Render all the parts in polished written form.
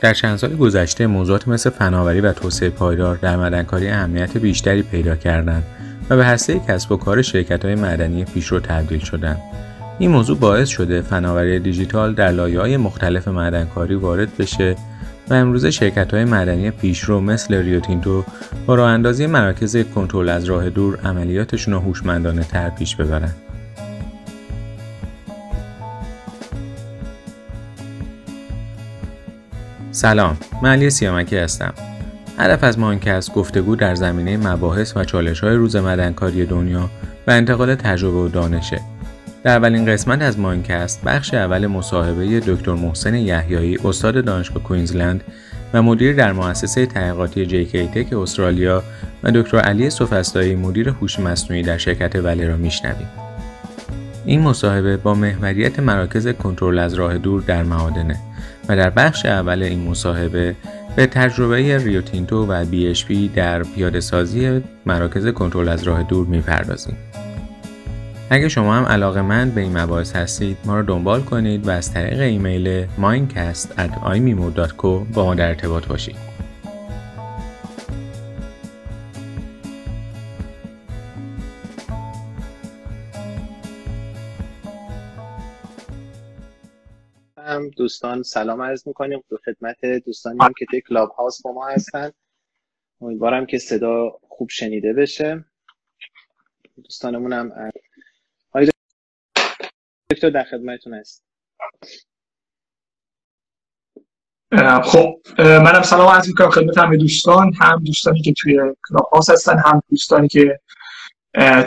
در چند سال گذشته موضوعات مثل فناوری و توسعه پایدار در معدنکاری اهمیت بیشتری پیدا کردند و به هسته کسب و کار شرکت‌های معدنی پیشرو تبدیل شدند. این موضوع باعث شده فناوری دیجیتال در لایه‌های مختلف معدنکاری وارد بشه و امروزه شرکت‌های معدنی پیشرو مثل ریوتینتو با راه‌اندازی مراکز کنترل از راه دور عملیاتشون رو هوشمندانه‌تر پیش ببرن. سلام، من علی سیامکی هستم. هدف از ماینکاست گفتگو در زمینه مباحث و چالش‌های روز معدنکاری دنیا و انتقال تجربه و دانشه. در اولین قسمت از ماینکاست، بخش اول مصاحبه دکتر محسن یحیایی، استاد دانشگاه کوینزلند و مدیر در مؤسسه تحقیقاتی جکی تیک استرالیا و دکتر علی سوفسطایی، مدیر هوش مصنوعی در شرکت وله را میشنویم. این مصاحبه با محوریت مراکز کنترل از راه دور در معادنه و در بخش اول این مصاحبه به تجربه ریوتینتو و بی اچ پی در پیاده سازی مراکز کنترل از راه دور میپردازیم. اگه شما هم علاقه‌مند به این مباحث هستید، ما رو دنبال کنید و از طریق ایمیل minecast@imimo.co با ما در ارتباط باشید. دوستان سلام عرض می‌کنیم به خدمت دوستانی که توی کلاب هاوس با ما هستن. امیدوارم که صدا خوب شنیده بشه. دوستانمون هم دکتر در خدمتتون هست. خب منم سلام عرض می‌کنم خدمت همه دوستان، هم دوستانی که توی کلاب هاوس هستن، هم دوستانی که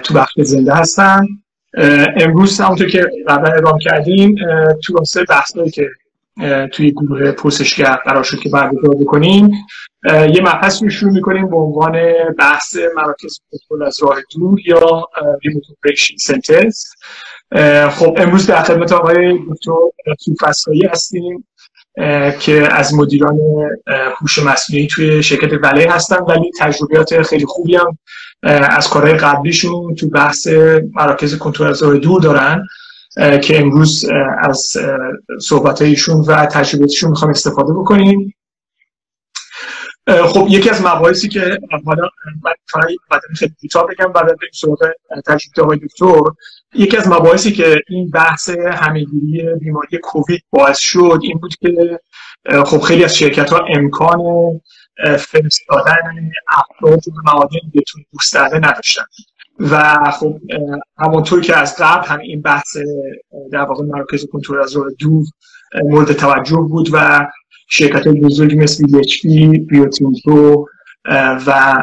تو بخش زنده هستن. امروز همونطور که قبلا اعلام کردیم تو سه بحثایی که توی گروه پرسشگر قرار شد که برگزار بکنیم، یه مبحث رو شروع می‌کنیم به عنوان بحث مراکز کنترل از راه دور یا ریموت اپریشن سنترز. خب امروز در خدمت آقای دکتر سوفسطایی هستیم که از مدیران هوش مصنوعی توی شرکت وله هستن، ولی تجربیات خیلی خوبی هم از کارهای قبلیشون تو بحث مراکز کنترل از راه دور دارن که امروز از صحبتایشون و تجربیاتشون میخوام استفاده بکنیم. خب یکی از مباحثی که حالا من خیلی کوتاه بگم بعد از صحبت تجربیات آقای دکتر، یکی از مباحثی که این بحث همه‌گیری بیماری کووید باعث شد این بود که خب خیلی از شرکت‌ها امکان فرستادن افراد به معادن بدون گسترده نداشتن و خب همونطور که از قبل هم این بحث در واقع مراکز کنترل از راه دور مورد توجه بود و شرکت‌های بزرگی مثل بی اچ پی، ریوتینتو و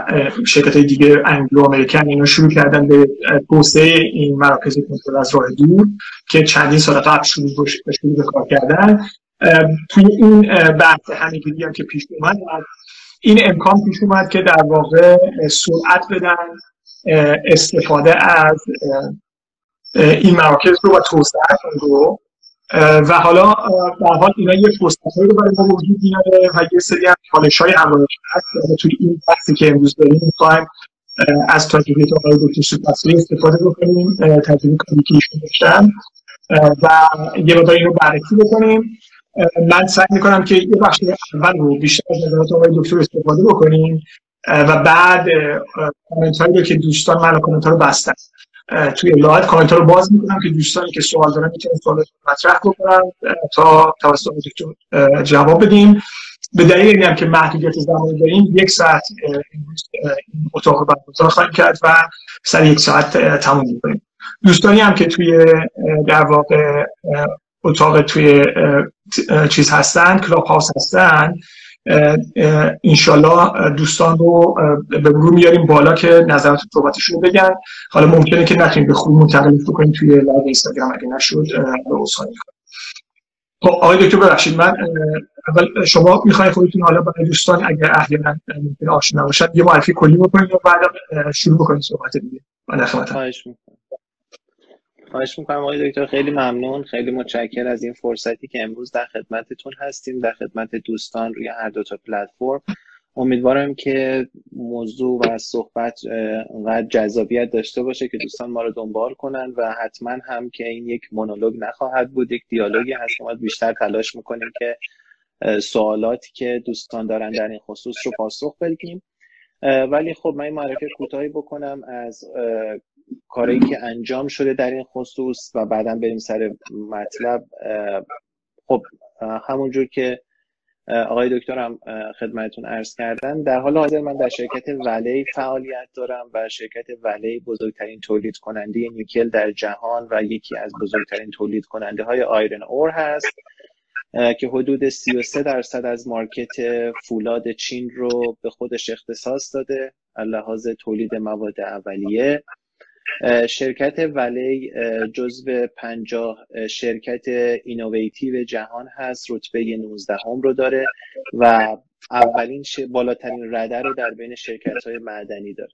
شرکت‌های دیگه انگلو آمریکن اینا شروع کردن به توسعه این مراکز کنترل از راه دور که چندین سال قبل شروع به کار کردن. توی این بحث همه‌گیری هم که پیش اومد، این امکان پیش اومد که در واقع سرعت بدن استفاده از این مراکز رو و توسعه رو و حالا در حال اینا یه فرصت‌هایی رو برای ما وجود میاره و یه سری از چالش‌های همراهش هست. توی این بحثی که امروز داریم می‌خوایم از تجربیات آقای دکتر سوفسطایی استفاده بکنیم، تجربه کاری که ایشون داشتن و یه مقدار این رو بررسی بکنیم. من سعی می‌کنم که یه بخش اول رو بیشتر از نظرات آقای دکتر استفاده بکنیم و بعد کامنت‌هایی رو که دوستان من کامنت‌ها رو بستن توی لایو کامنت رو باز می‌کنم که دوستانی که سوال دارن میتونن سوالشون رو مطرح کنن تا توسط دکتر جواب بدیم. به دلیل اینم که محدودیت زمانی داریم، یک ساعت این اتاق رو برگزار خواهیم کرد و سر یک ساعت تموم می‌کنیم. دوستانی هم که توی در واقع اتاق توی چیز هستن، کلاب هاوس هستن، انشالله دوستان رو به مرور میاریم بالا که نظرات صحبتشون رو بگن. حالا ممکنه که نتونیم به خوبی منتقل بکنیم توی لایو اینستاگرام، اگه نشد عذرخواهی می‌کنم. خب آقای دکتر ببخشید، من اول شما می‌خواید خودتون حالا برای دوستان اگه اهل ممکن آشنا باشن یه معرفی کلی بکنید یا بعدا شروع بکنید صحبت دیگه؟ من خدمتتون خواهش می‌کنم آقای دکتر، خیلی ممنون، خیلی متشکر از این فرصتی که امروز در خدمتتون هستیم، در خدمت دوستان روی هر دو تا پلتفرم. امیدوارم که موضوع و صحبت انقدر جذابیت داشته باشه که دوستان ما رو دنبال کنن و حتما هم که این یک مونولوگ نخواهد بود، یک دیالوگی هست که ما بیشتر تلاش می‌کنیم که سوالاتی که دوستان دارن در این خصوص رو پاسخ بدیم. ولی خب من معرفی کوتاهی بکنم از کاری که انجام شده در این خصوص و بعدا بریم سر مطلب. خب همونجور که آقای دکترم خدمتتون عرض کردن، در حال حاضر من در شرکت وله فعالیت دارم و شرکت وله بزرگترین تولید کننده نیکل در جهان و یکی از بزرگترین تولید کننده های آیرن اور هست که حدود 33% از مارکت فولاد چین رو به خودش اختصاص داده لحاظ تولید مواد اولیه. شرکت ولی جزو 50 شرکت اینوویتیو جهان هست، رتبه 19 رو داره و اولین بالاترین رده رو در بین شرکت‌های معدنی داره.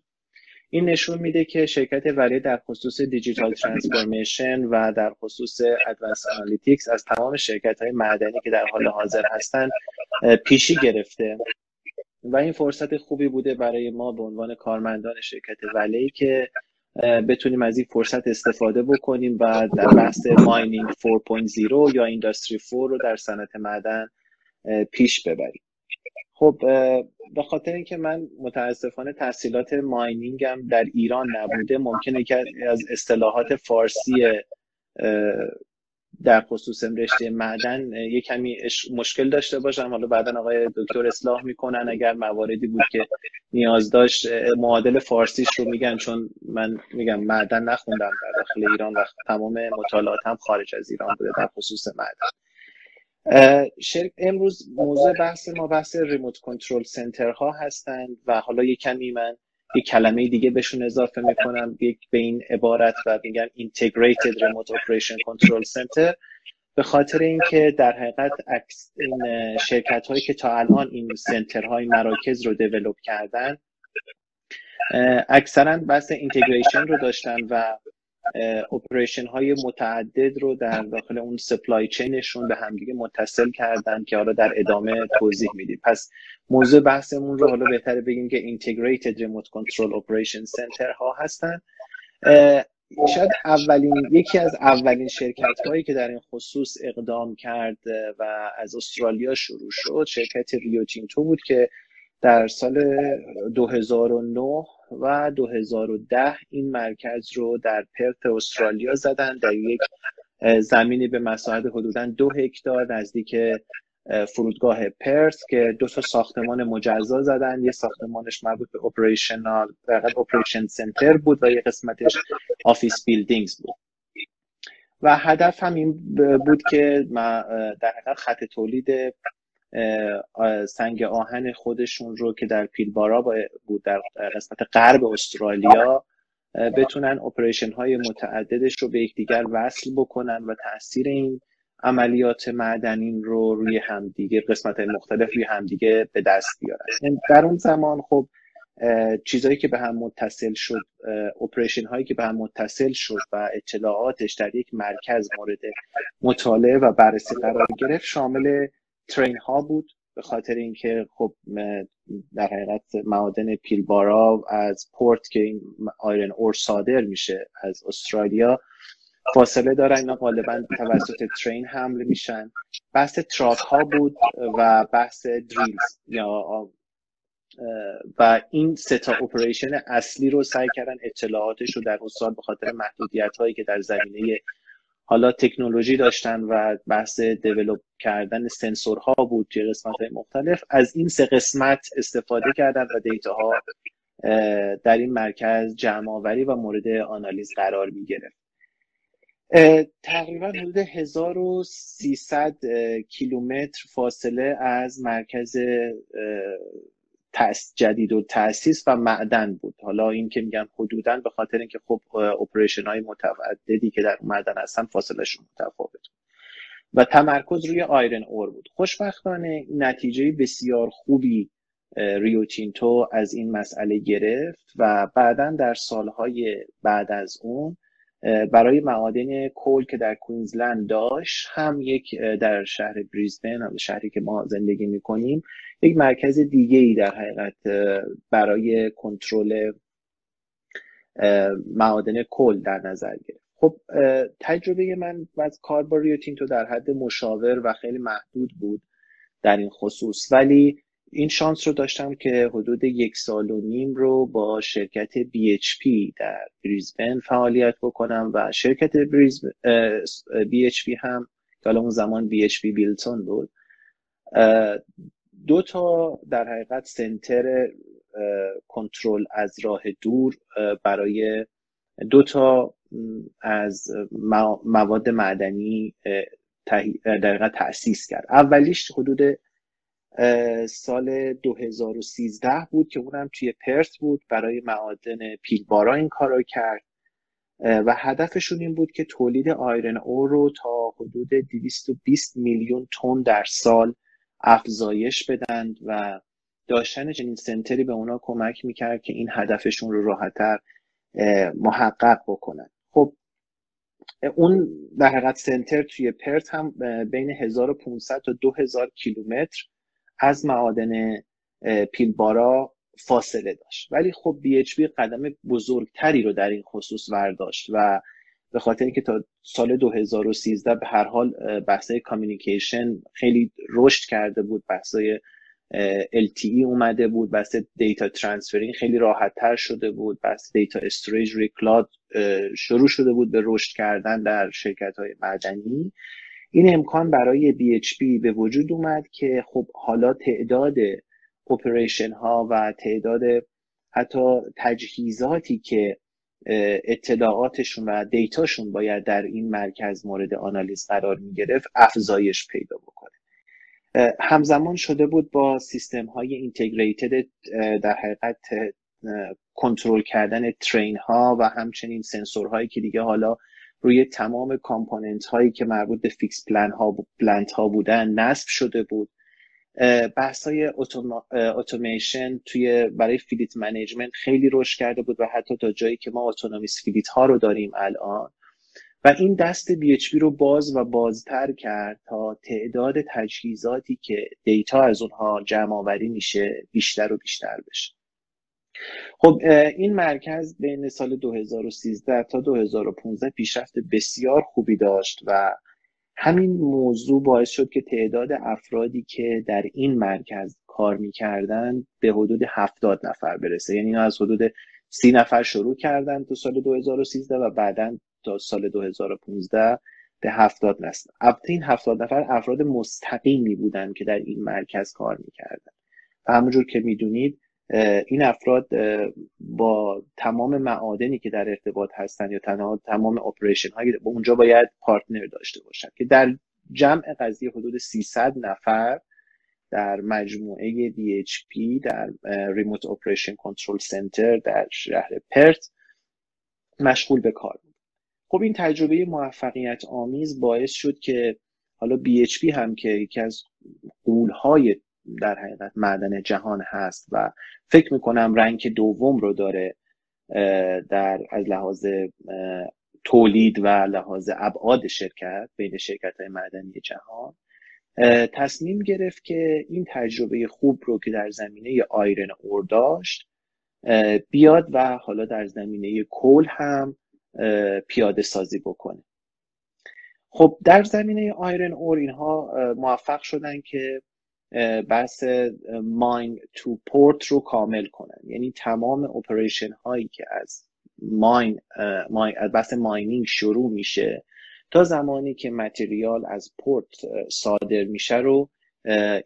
این نشون میده که شرکت ولی در خصوص دیجیتال ترانسفورمیشن و در خصوص ادوانس آنالیتیکس از تمام شرکت‌های معدنی که در حال حاضر هستن پیشی گرفته و این فرصت خوبی بوده برای ما به عنوان کارمندان شرکت ولی که بتونیم از این فرصت استفاده بکنیم و در بحث ماینینگ 4.0 یا اینداستری 4 رو در صنعت معدن پیش ببریم. خب به خاطر اینکه من متاسفانه تحصیلات ماینینگم در ایران نبوده، ممکنه که از اصطلاحات فارسی در خصوص رشته معدن یه کمی مشکل داشته باشم. حالا بعداً آقای دکتر اصلاح میکنن اگر مواردی بود که نیاز داشت معادل فارسیش رو میگن، چون من میگم معدن نخوندم در داخل ایران و تمام مطالعاتم خارج از ایران بوده در خصوص معدن. امروز موضوع بحث ما بحث ریموت کنترل سنترها هستند و حالا یه کمی من یک کلمه دیگه بهشون اضافه میکنم به این عبارت و میگم Integrated Remote Operation Control Center، به خاطر اینکه در حقیقت این شرکت هایی که تا الان این سنترهای مراکز رو دیولوب کردن اکثرا بحث اینتگریشن رو داشتن و اپریشن های متعدد رو در داخل اون سپلای چینشون به همدیگه متصل کردن که حالا در ادامه توضیح میدیم. پس موضوع بحثمون رو حالا بهتره بگیم که Integrated Remote Control Operation Center ها هستن. شاید یکی از اولین شرکت هایی که در این خصوص اقدام کرد و از استرالیا شروع شد شرکت ریوتینتو بود که در سال 2009 و 2010 این مرکز رو در پرت استرالیا زدن، در یک زمینی به مساحت حدوداً 2 هکتار نزدیک فرودگاه پرت که 2 تا ساختمان مجزا زدن. یه ساختمانش مربوط به اپریشن سنتر بود و یه قسمتش آفیس بیلدینگز بود و هدف هم این بود که در حقیقت خط تولید سنگ آهن خودشون رو که در پیلبارا بود در قسمت غرب استرالیا بتونن اپریشن های متعددش رو به یکدیگر وصل بکنن و تاثیر این عملیات معدنی رو روی همدیگه قسمت های مختلف روی همدیگه به دست بیارن. در اون زمان خب چیزایی که به هم متصل شد، اپریشن هایی که به هم متصل شد و اطلاعاتش در یک مرکز مورد مطالعه و بررسی قرار گرفت شامل ترین ها بود، به خاطر اینکه خب در حقیقت معادن پیلبارا از پورت که این آیرن اور صادر میشه از استرالیا فاصله دارن، اینا غالبا توسط ترین حمل میشن. بحث تراک ها بود و بحث دریلز و این 3 تا اپریشن اصلی رو سعی کردن اطلاعاتش رو در اون سال به خاطر محدودیت هایی که در زمینه حالا تکنولوژی داشتن و بحث دیولپ کردن سنسورها بود توی قسمت‌های مختلف، از این 3 قسمت استفاده کردن و دیتاها در این مرکز جمع‌آوری و مورد آنالیز قرار می‌گرفت. تقریبا حدود 1300 کیلومتر فاصله از مرکز جدید و تأسیس و معدن بود. حالا این که میگم حدوداً به خاطر اینکه خب اپریشن های متعددی که در معدن هستن فاصله شون متفاوت و تمرکز روی آیرن اور بود. خوشبختانه نتیجه بسیار خوبی ریوتینتو از این مسئله گرفت و بعداً در سالهای بعد از اون برای معادن کل که در کوینزلند داشت هم یک در شهر بریزبن، شهری که ما زندگی میکنیم، یک مرکز دیگه‌ای در حقیقت برای کنترل معادن کل در نظر گرفت. خب تجربه من از کار با ریوتینتو در حد مشاور و خیلی محدود بود. در این خصوص، ولی این شانس رو داشتم که حدود 1.5 سال رو با شرکت بی اچ پی در بریزبن فعالیت بکنم و شرکت بی اچ پی هم که حالا اون زمان بی اچ پی بیلتون بود، 2 تا در حقیقت سنتر کنترل از راه دور برای 2 تا از مواد معدنی در حقیقت تأسیس کرد. اولیش حدود سال 2013 بود که اونم توی پرت بود، برای معادن پیلبارا این کار رو کرد و هدفشون این بود که تولید آیرن اور رو تا حدود 220 میلیون تن در سال افزایش بدن و داشتن چنین سنتری به اونا کمک میکرد که این هدفشون رو راحت‌تر محقق بکنن. خب اون در حقیقت سنتر توی پرت هم بین 1500 تا 2000 کیلومتر از معادن پیلبارا فاصله داشت، ولی خب بی اچ پی قدم بزرگتری رو در این خصوص ورداشت و به خاطر اینکه تا سال 2013 به هر حال بحثای کامیونیکیشن خیلی رشد کرده بود، بحثای LTE اومده بود، بحث دیتا ترانسفرینگ خیلی راحت‌تر شده بود، بحث دیتا استوریج روی کلاد شروع شده بود به رشد کردن در شرکت‌های معدنی. این امکان برای بی اچ پی به وجود اومد که خب حالا تعداد اپریشن ها و تعداد حتی تجهیزاتی که اطلاعاتشون و دیتاشون باید در این مرکز مورد آنالیز قرار می گرفت افزایش پیدا بکنه. همزمان شده بود با سیستم های اینتگریتد در حقیقت کنترل کردن ترین ها و همچنین سنسور هایی که دیگه حالا روی تمام کامپوننت هایی که مربوط به فیکس پلنت ها بودن نصب شده بود. بحث های اتوماسیون توی برای فلیت منیجمنت خیلی رشد کرده بود و حتی تا جایی که ما اتونومیس فلیت ها رو داریم الان، و این دست بی اچ پی رو باز و بازتر کرد تا تعداد تجهیزاتی که دیتا از اونها جمع آوری میشه بیشتر و بیشتر بشه. خب این مرکز بین سال 2013 تا 2015 پیشرفت بسیار خوبی داشت و همین موضوع باعث شد که تعداد افرادی که در این مرکز کار می‌کردن به حدود 70 نفر برسه، یعنی اینا از حدود 30 نفر شروع کردن تو سال 2013 و بعداً تا سال 2015 به 70 نفر. البته این 70 نفر افراد مستقیمی بودن که در این مرکز کار می‌کردن. همونجور که می‌دونید این افراد با تمام معادنی که در ارتباط هستن یا تمام اپریشن هایی که اونجا باید پارتنر داشته باشن که در جمع قضیه حدود 300 نفر در مجموعه بی اچ پی در ریموت اپریشن کنترل سنتر در شهر پرت مشغول به کار بود. خب این تجربه موفقیت آمیز باعث شد که حالا بی اچ پی هم که یکی از قولهای در حقیقت معدن جهان هست و فکر میکنم رنگ دوم رو داره در از لحاظ تولید و لحاظ ابعاد شرکت بین شرکت‌های معدنی جهان، تصمیم گرفت که این تجربه خوب رو که در زمینه آیرن اور داشت بیاد و حالا در زمینه کل هم پیاده سازی بکنه. خب در زمینه آیرن اور اینها موفق شدن که بحث ماین تو پورت رو کامل کنن، یعنی تمام اپریشن هایی که از بحث ماینینگ شروع میشه تا زمانی که متریال از پورت صادر میشه رو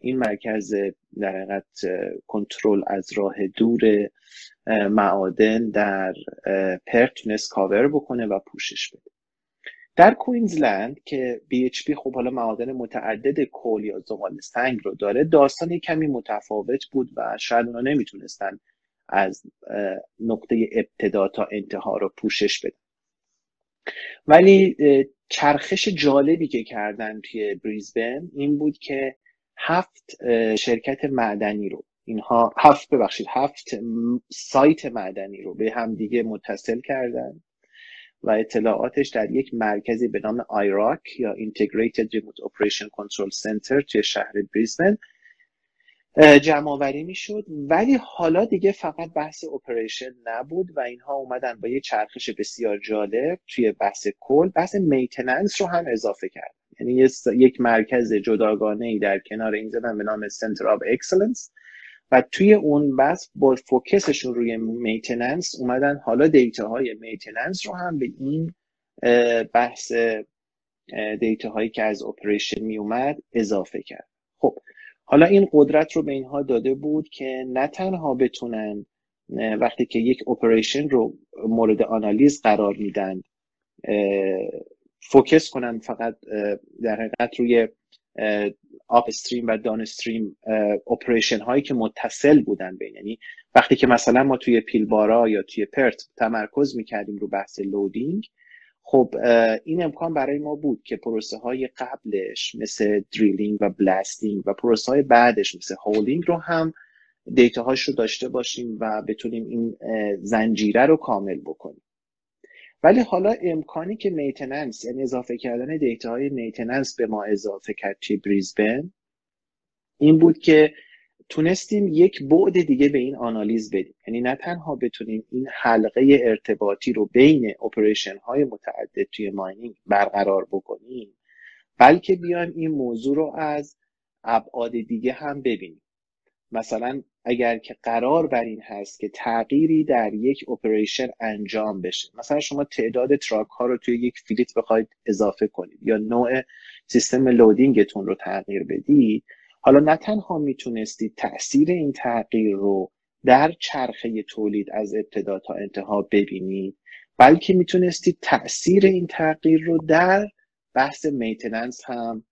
این مرکز در حقیقت کنترل از راه دور معادن در پرت تونست کاور بکنه و پوشش بده. در کوینزلند که بی اچ پی خب حالا معادن متعدد کل یا زغال سنگ رو داره، داستان کمی متفاوت بود و شاید اونا نمیتونستن از نقطه ابتدا تا انتها رو پوشش بدن، ولی چرخش جالبی که کردن توی بریزبن این بود که 7 شرکت معدنی رو اینها 7 سایت معدنی رو به هم دیگه متصل کردن و اطلاعاتش در یک مرکزی به نام IROC یا Integrated Remote Operation Control Center توی شهر بریزبن جمع‌آوری میشد. ولی حالا دیگه فقط بحث اپریشن نبود و اینها اومدن با یه چرخش بسیار جالب توی بحث کل بحث مینتیننس رو هم اضافه کرد. یعنی یک مرکز جداگانه‌ای در کنار این زدن به نام سنتر آف اکسلنس و توی اون بس با فوکسشون روی مینتیننس اومدن حالا دیتاهای مینتیننس رو هم به این بحث دیتاهایی که از اپریشن می اومد اضافه کرد. خب حالا این قدرت رو به اینها داده بود که نه تنها بتونن وقتی که یک اپریشن رو مورد آنالیز قرار میدن فوکس کنن فقط در حقیقت روی آپ استریم و دان استریم اپریشن هایی که متصل بودن بین، یعنی وقتی که مثلا ما توی پیلبارا یا توی پرت تمرکز میکردیم رو بحث لودینگ، خب این امکان برای ما بود که پروسه های قبلش مثل دریلینگ و بلاستینگ و پروسه های بعدش مثل هولینگ رو هم دیتا هاش رو داشته باشیم و بتونیم این زنجیره رو کامل بکنیم. ولی حالا امکانی که مینتیننس، یعنی اضافه کردن دیتا های مینتیننس به ما اضافه کرد توی بریزبن، این بود که تونستیم یک بعد دیگه به این آنالیز بدیم. یعنی نه تنها بتونیم این حلقه ارتباطی رو بین اپریشن های متعدد توی ماینینگ برقرار بکنیم، بلکه بیایم این موضوع رو از ابعاد دیگه هم ببینیم. مثلا اگر که قرار بر این هست که تغییری در یک اپریشن انجام بشه، مثلا شما تعداد تراک ها رو توی یک فلیت بخواید اضافه کنید یا نوع سیستم لودینگتون رو تغییر بدید، حالا نه تنها میتونستید تأثیر این تغییر رو در چرخه تولید از ابتدا تا انتها ببینید، بلکه میتونستید تأثیر این تغییر رو در بحث مینتیننس هم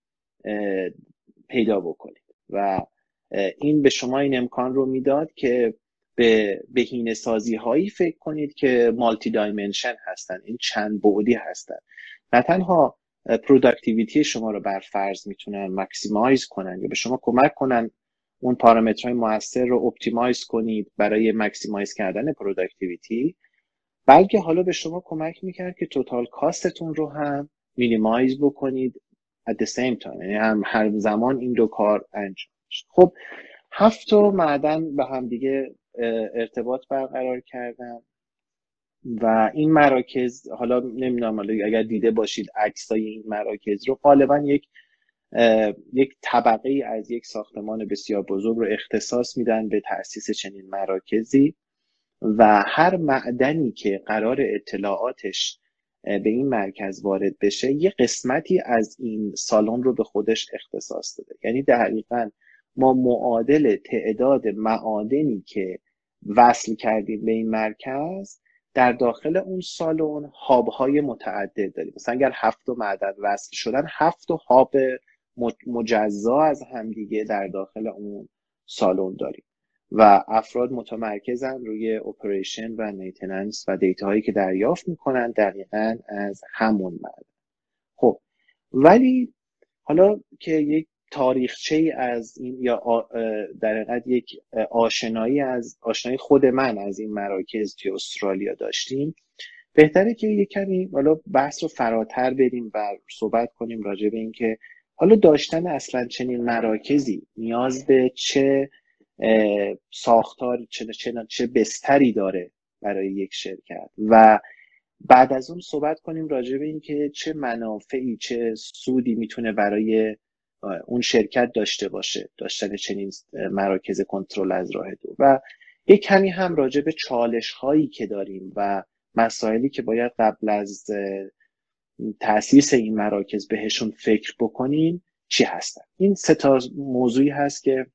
پیدا بکنید و این به شما این امکان رو میداد که به بهینه‌سازی هایی فکر کنید که مالتی دایمنشن هستن، این چند بعدی هستن، نه تنها پروداکتیویتی شما رو بر فرض میتونن ماکسیمایز کنن یا به شما کمک کنن اون پارامترهای مؤثر رو اپتیمایز کنید برای ماکسیمایز کردن پروداکتیویتی، بلکه حالا به شما کمک میکرد که توتال کاستتون رو هم مینیمایز بکنید at the same time، یعنی هم زمان این دو کار انجام. خب 7 تا معدن به هم دیگه ارتباط برقرار کردم و این مراکز، حالا نمیدونم اگر دیده باشید عکسای این مراکز رو، غالبا یک طبقه از یک ساختمان بسیار بزرگ رو اختصاص میدن به تأسیس چنین مراکزی و هر معدنی که قرار اطلاعاتش به این مرکز وارد بشه یه قسمتی از این سالن رو به خودش اختصاص داده. یعنی دقیقاً ما معادل تعداد معادنی که وصل کردیم به این مرکز در داخل اون سالن هاب‌های متعدد داریم. مثلا اگر 7 معدن وصل شدن، 7 هاب مجزا از همدیگه در داخل اون سالن داریم و افراد متمرکزن روی اپریشن و مینتیننس و دیتاهایی که دریافت میکنن دقیقاً از همون معدن. خب ولی حالا که یک تاریخچه از این یا در حقیقت یک آشنایی خود من از این مراکز توی استرالیا داشتیم، بهتره که یک کمی حالا بحث رو فراتر بریم و صحبت کنیم راجع به این که حالا داشتن اصلا چنین مراکزی نیاز به چه ساختار، چه بستری داره برای یک شرکت و بعد از اون صحبت کنیم راجع به این که چه منافعی، چه سودی میتونه برای اون شرکت داشته باشه داشتن چنین مراکز کنترل از راه دور و یک کمی هم راجع به چالش هایی که داریم و مسائلی که باید قبل از تأسیس این مراکز بهشون فکر بکنیم چی هستن. این 3 تا موضوعی هست که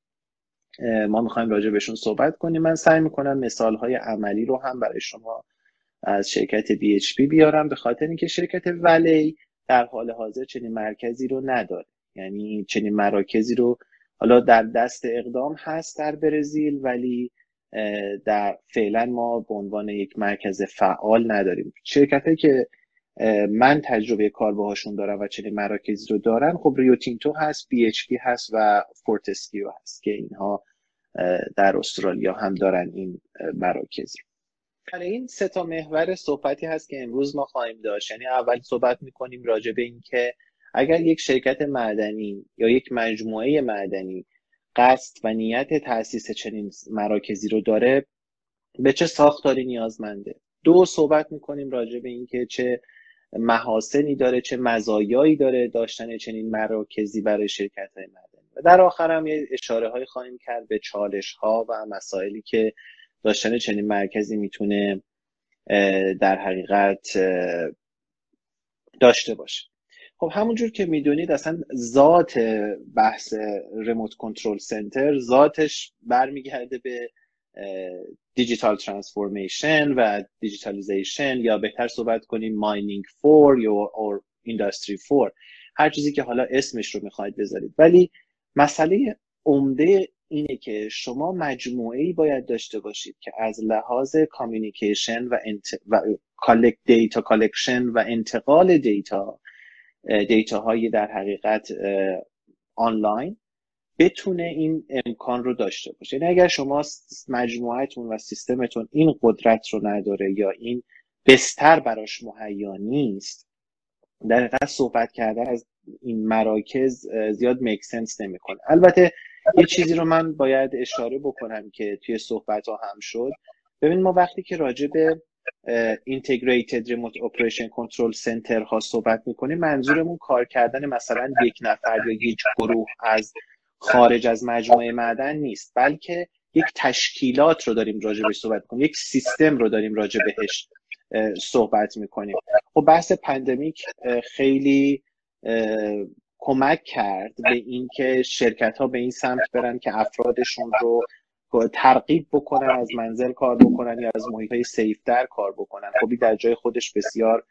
ما میخوایم راجع بهشون صحبت کنیم. من سعی میکنم مثال های عملی رو هم برای شما از شرکت بی اچ پی بیارم، به خاطر اینکه شرکت وله در حال حاضر چنین مرکزی رو نداره. یعنی چنین مراکزی رو حالا در دست اقدام هست در برزیل، ولی در فعلا ما به عنوان یک مرکز فعال نداریم. شرکتایی که من تجربه کار باهاشون دارم و چنین مراکزی رو دارن، خب ریوتینتو هست، بی اچ پی هست و فورتسکیو هست که اینها در استرالیا هم دارن این مراکز رو. برای این 3 تا محور صحبتی هست که امروز ما خواهیم داشت. یعنی اول صحبت می‌کنیم راجع به اینکه اگر یک شرکت معدنی یا یک مجموعه معدنی قصد و نیت تأسیس چنین مراکزی رو داره، به چه ساختاری نیازمنده. 2 صحبت می‌کنیم راجع به اینکه چه محاسنی داره، چه مزایایی داره داشتن چنین مراکزی برای شرکت‌های مدنی. و در آخر هم یه اشاره‌هایی خواهیم کرد به چالش‌ها و مسائلی که داشتن چنین مرکزی میتونه در حقیقت داشته باشه. خب همونجور که میدونید اصلا ذات بحث ریموت کنترل سنتر ذاتش برمیگرده به دیجیتال ترانسفورمیشن و دیجیتالیزیشن، یا بهتر صحبت کنیم ماینینگ فور یا اینداستری فور، هر چیزی که حالا اسمش رو میخواید بذارید. ولی مسئله عمده اینه که شما مجموعه‌ای باید داشته باشید که از لحاظ کامیونیکیشن و دیتا کالکشن و انتقال دیتاهای در حقیقت آنلاین بتونه این امکان رو داشته باشه. یعنی اگر شما مجموعه‌تون و سیستمتون این قدرت رو نداره یا این بستر براش مهیا نیست، در حقیقت صحبت کردن از این مراکز زیاد میکسنس نمیکنه. البته یه چیزی رو من باید اشاره بکنم که توی صحبت ها هم شد. ببین ما وقتی که راجع به Integrated Remote Operation Control Center ها صحبت میکنیم، منظورمون کار کردن مثلا یک نفر یا یک گروه از خارج از مجموعه معدن نیست، بلکه یک تشکیلات رو داریم راجع بهش صحبت میکنیم، یک سیستم رو داریم راجع بهش صحبت میکنیم. خب بحث پندمیک خیلی کمک کرد به اینکه شرکت ها به این سمت برن که افرادشون رو ترغیب بکنن از منزل کار بکنن یا از محیط های سیفتر کار بکنن. خب در جای خودش بسیار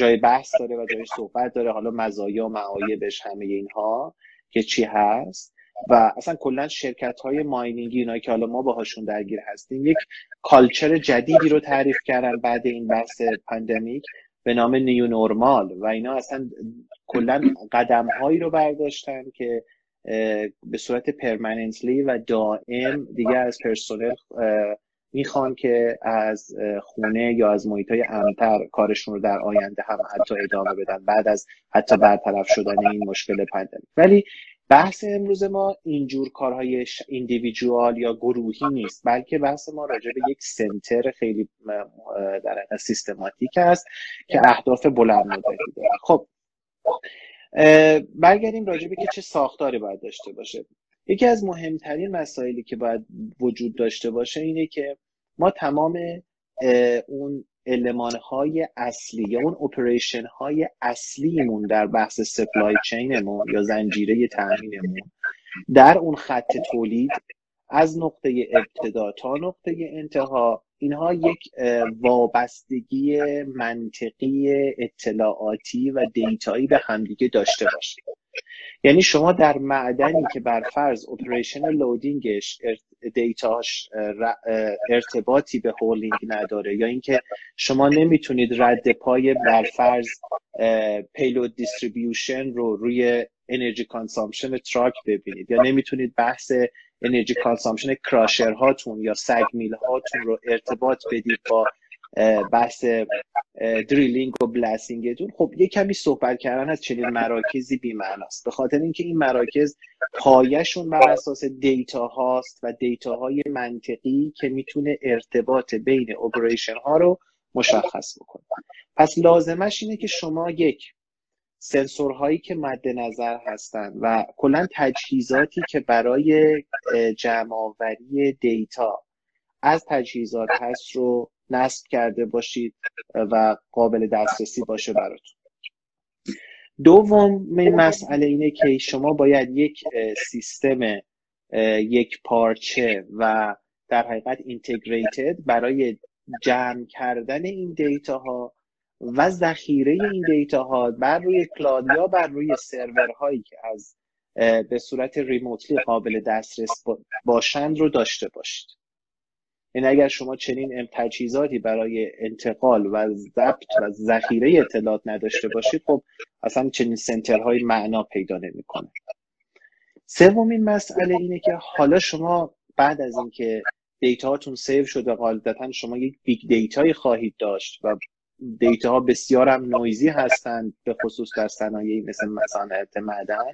جای بحث داره و جای صحبت داره، حالا مزایا و معایبش همه اینها که چی هست. و اصلا کلا شرکت های ماینینگی اینایی که حالا ما باهاشون درگیر هستیم یک کالچر جدیدی رو تعریف کردن بعد این بحث پاندمیک به نام نیو نورمال، و اینا اصلا کلا قدم‌هایی رو برداشتن که به صورت پرمننتلی و دائم دیگه از پرسنل میخوان که از خونه یا از محیط‌های امن‌تر کارشون رو در آینده هم حتی ادامه بدن بعد از حتی برطرف شدن این مشکل پندمیک. ولی بحث امروز ما اینجور کارهای ایندیویدوال یا گروهی نیست، بلکه بحث ما راجع به یک سنتر خیلی در حقیقت سیستماتیک است که اهداف بلندمدتی داره. خب برگردیم راجع به که چه ساختاری باید داشته باشه. یکی از مهمترین مسائلی که باید وجود داشته باشه اینه که ما تمام اون المان‌های اصلی یا اون اپریشن‌های اصلیمون در بحث سپلای چینمون یا زنجیره تامینمون در اون خط تولید از نقطه ابتدا تا نقطه انتها، اینها یک وابستگی منطقی اطلاعاتی و دیتایی به همدیگه داشته باشه. یعنی شما در معدنی که بر فرض اپریشن لودینگش دیتاش ارتباطی به هولینگ نداره، یا اینکه شما نمیتونید رد پای بر فرض پیلود دیستریبیوشن رو روی انرژی کانسامپشن تراک ببینید، یا نمیتونید بحث انرژی کانسامپشن کراشر هاتون یا سگ میل هاتون رو ارتباط بدید با بحث دریلینگ و بلاسینگتون. خب یه کمی صحبت کردن از چنین مراکزی بی‌معناست، به خاطر اینکه این مراکز پایه‌شون بر اساس دیتا هاست و دیتاهای منطقی که میتونه ارتباط بین اپریشن ها رو مشخص بکنه. پس لازمش اینه که شما یک سنسورهایی که مد نظر هستن و کلا تجهیزاتی که برای جمع‌آوری دیتا از تجهیزات هست رو نصب کرده باشید و قابل دسترسی باشه براتون. دوم مسئله اینه که شما باید یک سیستم یک پارچه و در حقیقت اینتگریتد برای جمع کردن این دیتاها و ذخیره این دیتاها بر روی کلاد یا بر روی سرورهایی که از به صورت ریموتلی قابل دسترس باشند رو داشته باشید. این اگر شما چنین تجهیزاتی برای انتقال و ضبط و ذخیره اطلاعات نداشته باشید، خب اصلا چنین سنترهایی معنا پیدا نمی‌کنه. سومین مسئله اینه که حالا شما بعد از اینکه دیتاهاتون سیو شده، غالباً شما یک بیگ دیتایی خواهید داشت و دیتاها بسیار هم نویزی هستند، به خصوص در صنایعی مثل صنعت معدن.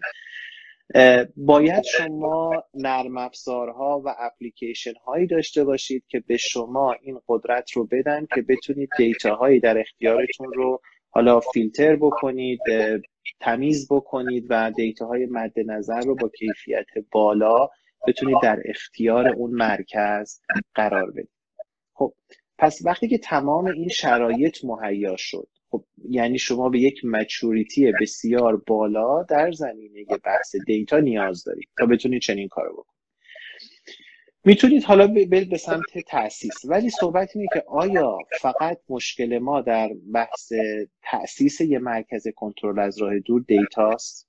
باید شما نرم افزارها و اپلیکیشن هایی داشته باشید که به شما این قدرت رو بدن که بتونید دیتاهایی در اختیارتون رو حالا فیلتر بکنید، تمیز بکنید و دیتاهای مد نظر رو با کیفیت بالا بتونید در اختیار اون مرکز قرار بدید. خب پس وقتی که تمام این شرایط مهیا شد، خب یعنی شما به یک مچوریتی بسیار بالا در زمینه بحث دیتا نیاز دارید تا بتونید چنین کارو بکنید. میتونید حالا به سمت تأسیس، ولی صحبت اینه که آیا فقط مشکل ما در بحث تأسیس یه مرکز کنترل از راه دور دیتاست؟